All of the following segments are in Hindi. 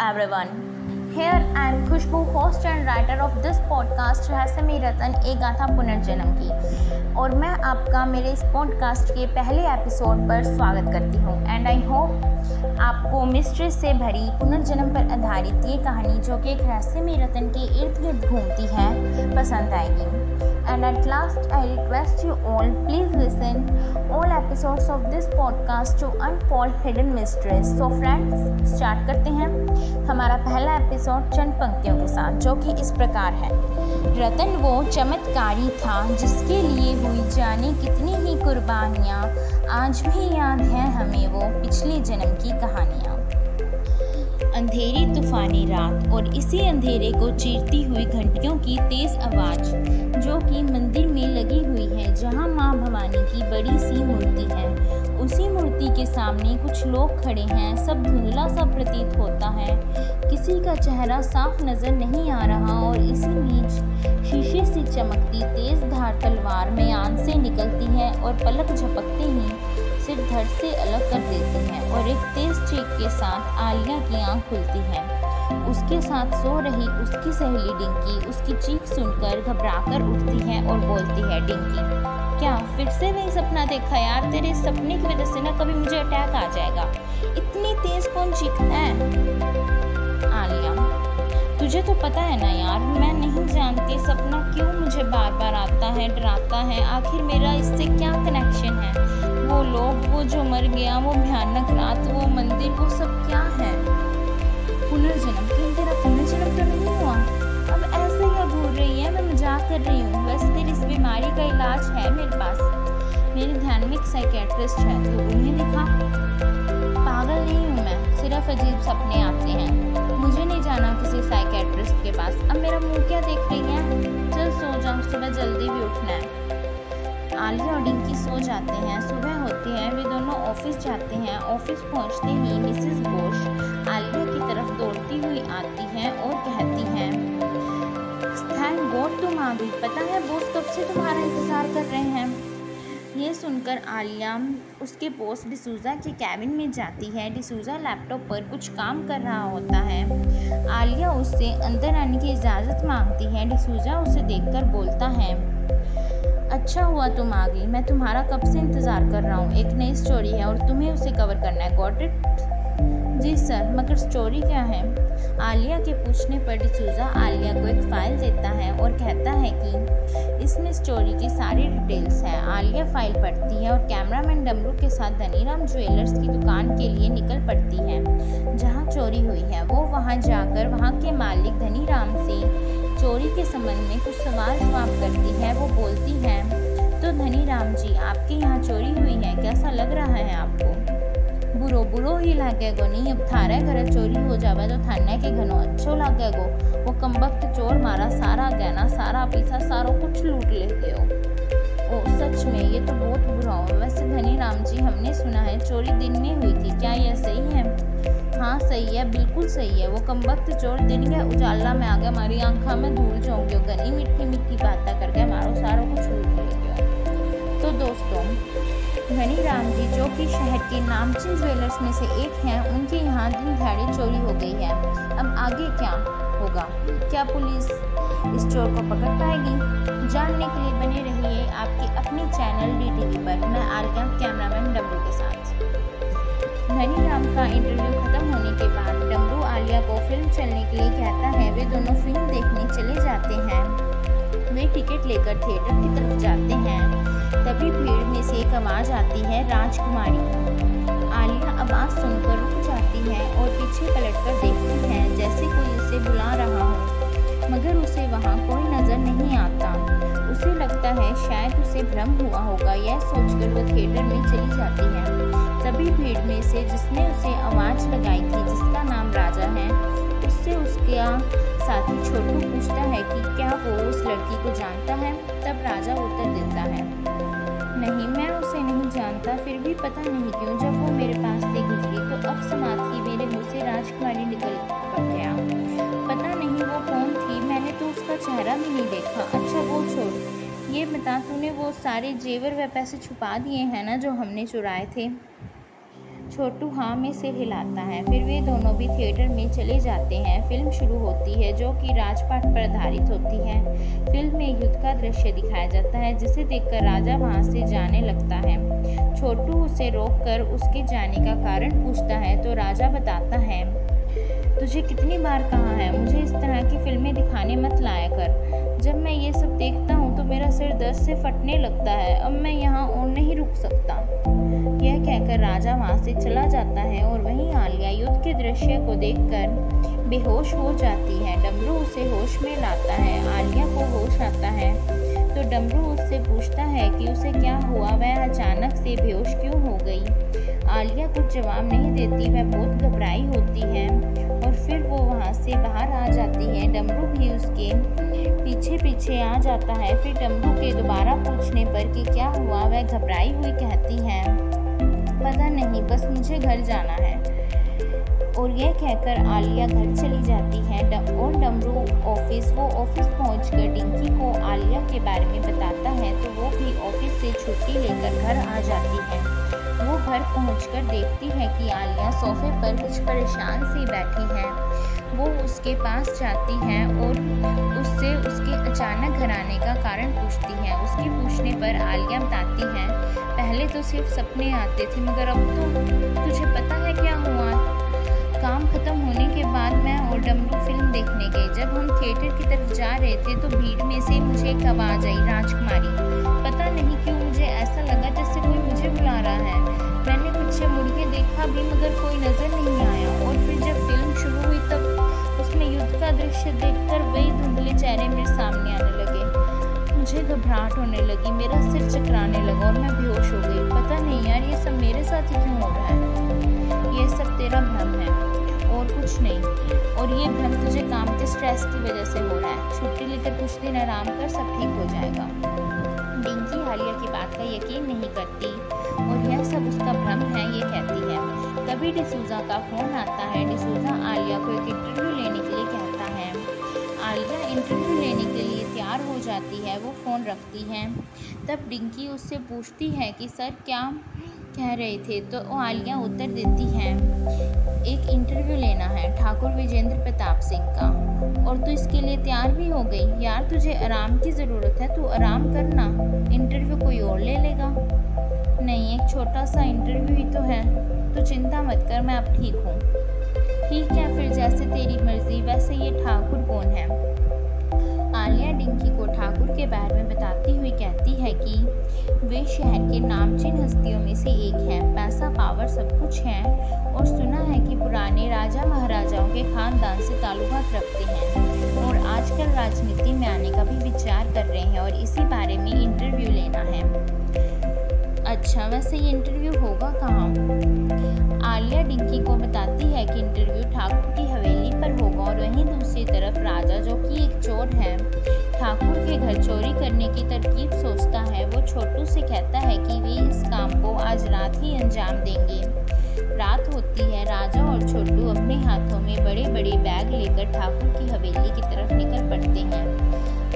everyone. Here I am Khushbu, host and writer of this podcast रहस्यमई रतन एक गाथा पुनर्जन्म की, और मैं आपका मेरे इस पॉडकास्ट के पहले एपिसोड पर स्वागत करती हूँ. एंड आई होप आपको मिस्ट्री से भरी पुनर्जन्म पर आधारित ये कहानी, जो कि एक रहस्यमई रतन के इर्द गिर्द घूमती है, पसंद आएगी. And at last, I request you all, please listen all episodes of this podcast to unfold hidden mysteries. So friends, start करते हैं हमारा पहला एपिसोड चंद पंक्तियों के साथ, जो कि इस प्रकार है. रतन वो चमत्कारी था जिसके लिए हुई जाने कितनी ही कुर्बानियाँ, आज भी याद है हमें वो पिछले जन्म की कहानियाँ. अंधेरी तूफानी रात और इसी अंधेरे को चीरती हुई घंटियों की तेज़ आवाज़, जो कि मंदिर में लगी हुई है जहां मां भवानी की बड़ी सी मूर्ति है. उसी मूर्ति के सामने कुछ लोग खड़े हैं. सब धुंधला सा प्रतीत होता है, किसी का चेहरा साफ नज़र नहीं आ रहा. और इसी बीच शीशे से चमकती तेज़ धार तलवार म्यान से निकलती है और पलक झपकते ही सिर धड़ से अलग कर देती है, और एक तेज चीख के साथ आलिया की आंख खुलती है. उसके साथ सो रही उसकी सहेली डिंकी उसकी चीख सुनकर घबराकर उठती है और बोलती है, डिंकी, क्या फिर से वही सपना देखा यार? तेरे सपने की वजह से ना कभी मुझे अटैक आ जाएगा. इतनी तेज कौन चीखता है? आलिया, तुझे तो पता है ना यार, मैं नहीं जानती सपना क्यों मुझे बार बार आता है, डराता है. आखिर मेरा इससे क्या कनेक्शन है? वो लोग, वो जो मर गया, वो भयानक रात, वो मंदिर, वो सब क्या है? पुनर्जन्म? क्यों तेरा पुनर्जन्म तो नहीं हुआ? अब ऐसे ही भूल रही है, मैं मजाक कर रही हूँ. वैसे तेरी इस बीमारी का इलाज है मेरे पास. मेरे ध्यान में एक साइकेट्रिस्ट है, तो उन्हें दिखा. पागल नहीं हूँ मैं, सिर्फ अजीब सपने आते हैं. मुझे नहीं जाना किसी साइकेट्रिस्ट के पास. अब मेरा मुँह क्या देख रही है? चल सो जाऊँ, सुबह जल्दी भी उठना है. आलिया और डिंकी सो जाते हैं. सुबह होती है, वे दोनों ऑफिस जाते हैं. ऑफिस पहुंचते ही मिसेस घोष आलिया की तरफ दौड़ती हुई आती है और कहती है, थैंक गॉड तुम आ गई. पता है बॉस कब से तुम्हारा इंतज़ार कर रहे हैं. ये सुनकर आलिया उसके बॉस डिसूजा के कैबिन में जाती है. डिसूजा लैपटॉप पर कुछ काम कर रहा होता है. आलिया उससे अंदर आने की इजाज़त मांगती है. डिसूजा उसे देखकर बोलता है, अच्छा हुआ तुम आ गई, मैं तुम्हारा कब से इंतज़ार कर रहा हूँ. एक नई स्टोरी है और तुम्हें उसे कवर करना है. Got it? जी सर, मगर स्टोरी क्या है? आलिया के पूछने पर डिसूजा आलिया को एक फ़ाइल देता है और कहता है कि इसमें स्टोरी की सारी डिटेल्स हैं. आलिया फ़ाइल पढ़ती है और कैमरामैन डमरू के साथ धनीराम ज्वेलर्स की दुकान के लिए निकल पड़ती है जहाँ चोरी हुई है. वो वहाँ जाकर वहाँ के मालिक धनीराम से चोरी के संबंध में कुछ सवाल जवाब करती है. वो बोलती है, तो धनीराम जी, आपके यहाँ चोरी हुई है, कैसा लग रहा है आपको? बुरो बुरो ही लागेगो. नहीं, अब थारे घर चोरी हो जावे तो थाने के घनो अच्छो लागेगो. वो कमबख्त चोर मारा सारा गहना, सारा पैसा, सारो कुछ लूट ले गयो. ओ सच में, ये तो बहुत बुरा हो. वैसे धनीराम जी, हमने सुना है चोरी दिन में हुई थी, क्या यह सही है? हाँ सही है, बिल्कुल सही है. वो कमबख्त चोर दिन के उजाला में आ गया, हमारी आंखा में धूल जाऊंगी. गनी मिट्टी मिट्टी बातें करके हमारो सारो कुछ लूट ले गया. तो दोस्तों, धनीराम जी, जो कि शहर के नामचीन ज्वेलर्स में से एक हैं, उनके यहाँ दिन दिहाड़े चोरी हो गई है. अब आगे क्या होगा? क्या पुलिस इस चोर को पकड़ पाएगी? जानने के लिए बने रहिए आपके अपने चैनल DTV पर. मैं आलिया, कैमरामैन डब्लू के साथ. धनीराम का इंटरव्यू खत्म होने के बाद डमरू आलिया को फिल्म चलने के लिए कहता है. वे दोनों फिल्म देखने चले जाते हैं. वे टिकट लेकर थिएटर की तरफ जाते हैं. तभी भीड़ में से एक आवाज़ आती है, राजकुमारी. आलिया आवाज़ सुनकर रुक जाती है और पीछे पलटकर देखती है, जैसे कोई उसे बुला रहा हो. मगर उसे वहाँ कोई नज़र नहीं आता. उसे लगता है शायद उसे भ्रम हुआ होगा. यह सोचकर वो थिएटर में चली जाती है. तभी भीड़ में से जिसने उसे आवाज़ लगाई थी, जिसका नाम राजा है, उससे उसका साथी छोटू पूछता है कि क्या वो उस लड़की को जानता है. तब राजा उत्तर देता है, नहीं, मैं उसे नहीं जानता. फिर भी पता नहीं क्यों जब वो मेरे पास से गुजरी तो अकस्मात ही मेरे मुँह से राजकुमारी निकल गया. पता नहीं वो कौन थी, मैंने तो उसका चेहरा भी नहीं देखा. अच्छा वो छोड़, ये बता, तूने वो सारे जेवर व पैसे छुपा दिए हैं ना जो हमने चुराए थे? छोटू हाँ में सिर हिलाता है। फिर वे दोनों भी थिएटर में चले जाते हैं। फिल्म शुरू होती है जो कि राजपाट पर आधारित होती है। फिल्म में युद्ध का दृश्य दिखाया जाता है जिसे देखकर राजा वहाँ से जाने लगता है। छोटू उसे रोककर उसके जाने का कारण पूछता है तो राजा बताता है, तुझे कितनी बार कहा है मुझे इस तरह की फिल्में दिखाने मत लाया कर। जब मैं ये सब देखता हूँ तो मेरा सिर दर्द से फटने लगता है। अब मैं यहाँ और नहीं रुक सकता। यह कहकर राजा वहाँ से चला जाता है और वहीं आलिया युद्ध के दृश्य को देखकर बेहोश हो जाती है। डमरू उसे होश में लाता है। आलिया को होश आता है तो डमरू उससे पूछता है कि उसे क्या हुआ, वह अचानक से बेहोश क्यों हो गई। आलिया कुछ जवाब नहीं देती, वह बहुत घबराई होती है और फिर वो वहाँ से बाहर आ जाती है। डमरू भी उसके पीछे पीछे आ जाता है। फिर डमरू के दोबारा पूछने पर कि क्या हुआ, वह घबराई हुई कहती है, पता नहीं, बस मुझे घर जाना है। और यह कहकर आलिया घर चली जाती है और डमरू ऑफिस पहुंचकर डिंकी को आलिया के बारे में बताता है तो वो भी ऑफिस से छुट्टी लेकर घर आ जाती है। वो घर पहुंचकर देखती है कि आलिया सोफे पर कुछ परेशान सी बैठी है। वो उसके पास जाती है और उससे उसके अचानक घर आने का कारण पूछती है। उसके पूछने पर आलिया बताती है, पहले तो सिर्फ सपने आते थे मगर अब तो तुझे पता है क्या हुआ। काम खत्म होने के बाद मैं और डमरू फिल्म देखने गए। जब हम थिएटर की तरफ जा रहे थे तो भीड़ में से मुझे एक आवाज़ आई, राजकुमारी। पता नहीं क्यों मुझे ऐसा लगा जैसे कोई मुझे बुला रहा है। मैंने पीछे मुड़ के देखा भी मगर कोई नज़र नहीं आया। और फिर जब फिल्म शुरू हुई तब उसमें युद्ध का दृश्य देखकर वही धुंधले चेहरे मेरे सामने आने लगे। मुझे घबराहट होने लगी, मेरा सिर चकराने लगा और मैं बेहोश हो गई। पता नहीं यार, ये सब मेरे साथ ही क्यों हो रहा है। ये सब तेरा भ्रम है और कुछ नहीं, और ये भ्रम तुझे काम के स्ट्रेस की वजह से हो रहा है। छुट्टी लेकर कुछ दिन आराम कर, सब ठीक हो जाएगा। डिंकी आलिया की बात का यकीन नहीं करती और यह सब उसका भ्रम है ये कहती है। तभी डिसूजा का फ़ोन आता है। डिसूजा आलिया को एक इंटरव्यू लेने के लिए कहता है। आलिया इंटरव्यू लेने के लिए तैयार हो जाती है। वो फ़ोन रखती है। तब डिंकी उससे पूछती है कि सर क्या कह रहे थे, तो आलिया उत्तर देती है, एक इंटरव्यू लेना है ठाकुर विजेंद्र प्रताप सिंह का, और तू इसके लिए तैयार भी हो गई। यार तुझे आराम की ज़रूरत है, तू आराम करना, इंटरव्यू कोई और ले लेगा। नहीं, एक छोटा सा इंटरव्यू ही तो है, तो चिंता मत कर, मैं अब ठीक हूँ। ठीक है फिर, जैसे तेरी मर्जी। वैसे ये ठाकुर कौन है? आलिया डिंकी को ठाकुर के बारे में बताती हुई कहती है कि वे शहर के नामचीन हस्तियों में से एक हैं। पैसा, पावर सब कुछ है, और सुना है कि पुराने राजा महाराजाओं के खानदान से ताल्लुकात रखते हैं और आजकल राजनीति में आने का भी विचार कर रहे हैं और इसी बारे में इंटरव्यू लेना है। अच्छा, वैसे ये इंटरव्यू होगा कहाँ? आलिया डिंकी को बताती है कि इंटरव्यू ठाकुर की हवेली पर होगा, और वहीं दूसरी तरफ राजा, जो कि एक चोर है, ठाकुर के घर चोरी करने की तरकीब सोचता है। वो छोटू से कहता है कि वे इस काम को आज रात ही अंजाम देंगे। रात होती है। राजा और छोटू अपने हाथों में बड़े बड़े बैग लेकर ठाकुर की हवेली की तरफ निकल पड़ते हैं।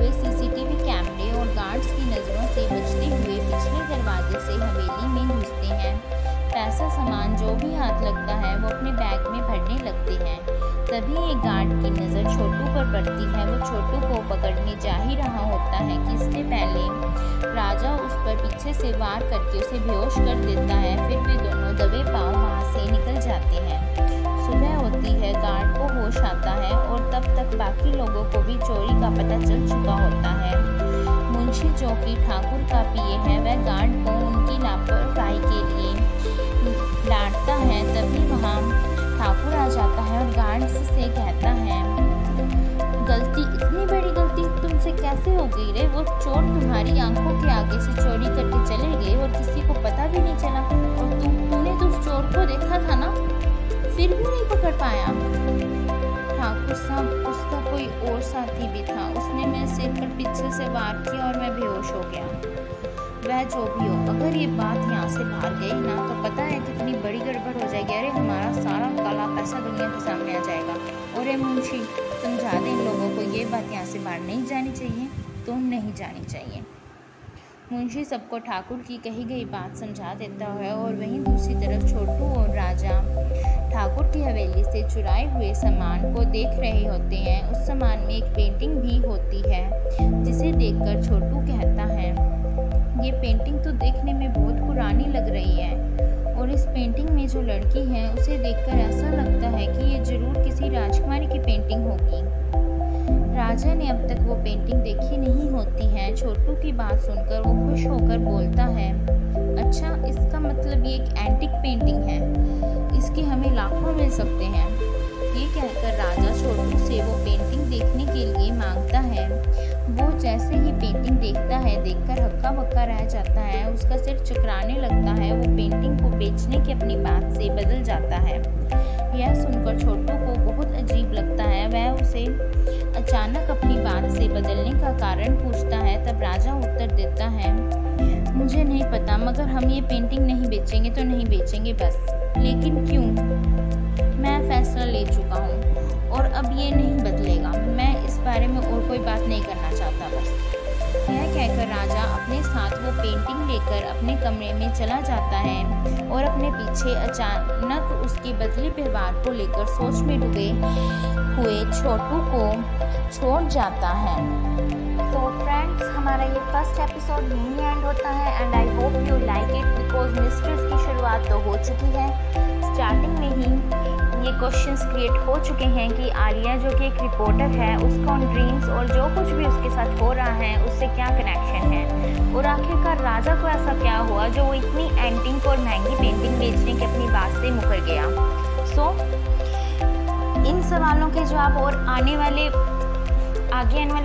वे सीसीटीवी कैमरे और गार्ड्स की नज़रों से बचते हुए पिछले दरवाजे से हवेली में घुसते हैं। पैसा, सामान जो भी हाथ लगता है वो अपने बैग में भरने लगते हैं। तभी एक गार्ड की नज़र छोटू पर पड़ती है। वो छोटू को पकड़ने जा ही रहा होता है कि इससे पहले राजा उस पर पीछे से वार करके उसे बेहोश कर देता है। फिर वे दोनों दबे पाँव वहाँ से निकल जाते हैं। सुबह होती है, गार्ड को होश आता है और तब तक बाकी लोगों को भी चोरी का पता चल चुका होता है। मुंशी जो कि ठाकुर का पीए है, वह गार्ड को उनकी लापरवाही के लिए डांटता है। तभी वहाँ ठाकुर आ जाता है और गार्ड से कहता है, गलती, इतनी बड़ी गलती तुमसे कैसे हो गई रे? वो चोर तुम्हारी आंखों के आगे से चोरी करके चले गए और किसी को पता भी नहीं चला, और तुमने तो उस चोर को देखा था ना, फिर भी नहीं पकड़ पाया। ठाकुर साहब, उसका कोई और साथी भी था, उसने मेरे सिर पर पीछे से वार किया और मैं बेहोश हो गया। वह जो भी हो, अगर ये बात यहाँ से बाहर गई ना तो पता है कितनी बड़ी गड़बड़ हो जाएगी। अरे हमारा सारा काला पैसा दुनिया के सामने आ जाएगा। और ये मुंशी, समझा दे इन लोगों को, ये बात यहाँ से बाहर नहीं जानी चाहिए, तुम नहीं जानी चाहिए। मुंशी सबको ठाकुर की कही गई बात समझा देता है और वहीं दूसरी तरफ छोटू और राजा ठाकुर की हवेली से चुराए हुए सामान को देख रहे होते हैं। उस सामान में एक पेंटिंग भी होती है जिसे देखकर छोटू कहता है, ये पेंटिंग तो देखने में बहुत पुरानी लग रही है और इस पेंटिंग में जो लड़की है उसे देखकर ऐसा लगता है कि ये जरूर किसी राजकुमारी की पेंटिंग होगी। राजा ने अब तक वो पेंटिंग देखी नहीं होती है। छोटू की बात सुनकर वो खुश होकर बोलता है, अच्छा, इसका मतलब ये एक एंटीक पेंटिंग है, इसके हमें लाखों मिल सकते हैं। ये कहकर राजा छोटू से वो पेंटिंग देखने के लिए मांगता है। वो जैसे ही पेंटिंग देखता है, देखकर हक्का बक्का रह जाता है, उसका सिर चकराने लगता है। वो पेंटिंग को बेचने की अपनी बात से बदल जाता है। यह सुनकर छोटू को बहुत अजीब लगता है। वह उसे अचानक अपनी बात से बदलने का कारण पूछता है। तब राजा उत्तर देता है, मुझे नहीं पता, मगर हम ये पेंटिंग नहीं बेचेंगे तो नहीं बेचेंगे बस। लेकिन क्यों? मैं फैसला ले चुका हूँ और अब ये नहीं बदलेगा। मैं इस बारे में और कोई बात नहीं करना चाहता बस। यह कहकर राजा अपने साथ वो पेंटिंग लेकर अपने कमरे में चला जाता है और अपने पीछे अचानक उसके बदले व्यवहार को लेकर सोच में डूबे हुए छोटू को छोड़ जाता है। तो फ्रेंड्स, हमारा ये फर्स्ट एपिसोड यहीं एंड होता है and I hope you like it because mysteries की शुरुआत तो हो चुकी है। स्टार्टिंग में ही ये क्वेश्चंस क्रिएट हो चुके हैं कि आलिया जो कि एक रिपोर्टर है, उसका उन ड्रीम्स और जो कुछ भी उसके साथ हो रहा है उससे क्या कनेक्शन है, और आखिरकार राजा को ऐसा क्या हुआ जो वो इतनी एंटिक और महंगी पेंटिंग बेचने की अपनी बात से मुकर गया। सो इन सवालों के जवाब और आने वाले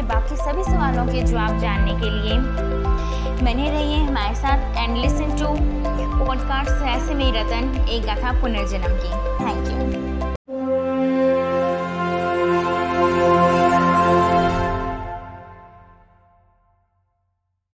बाकी सभी सवालों के जवाब जानने के लिए बने रहिए हमारे साथ एंड लिसन टू पॉडकास्ट रहस्यमई रतन, एक गाथा पुनर्जन्म की। Thank you.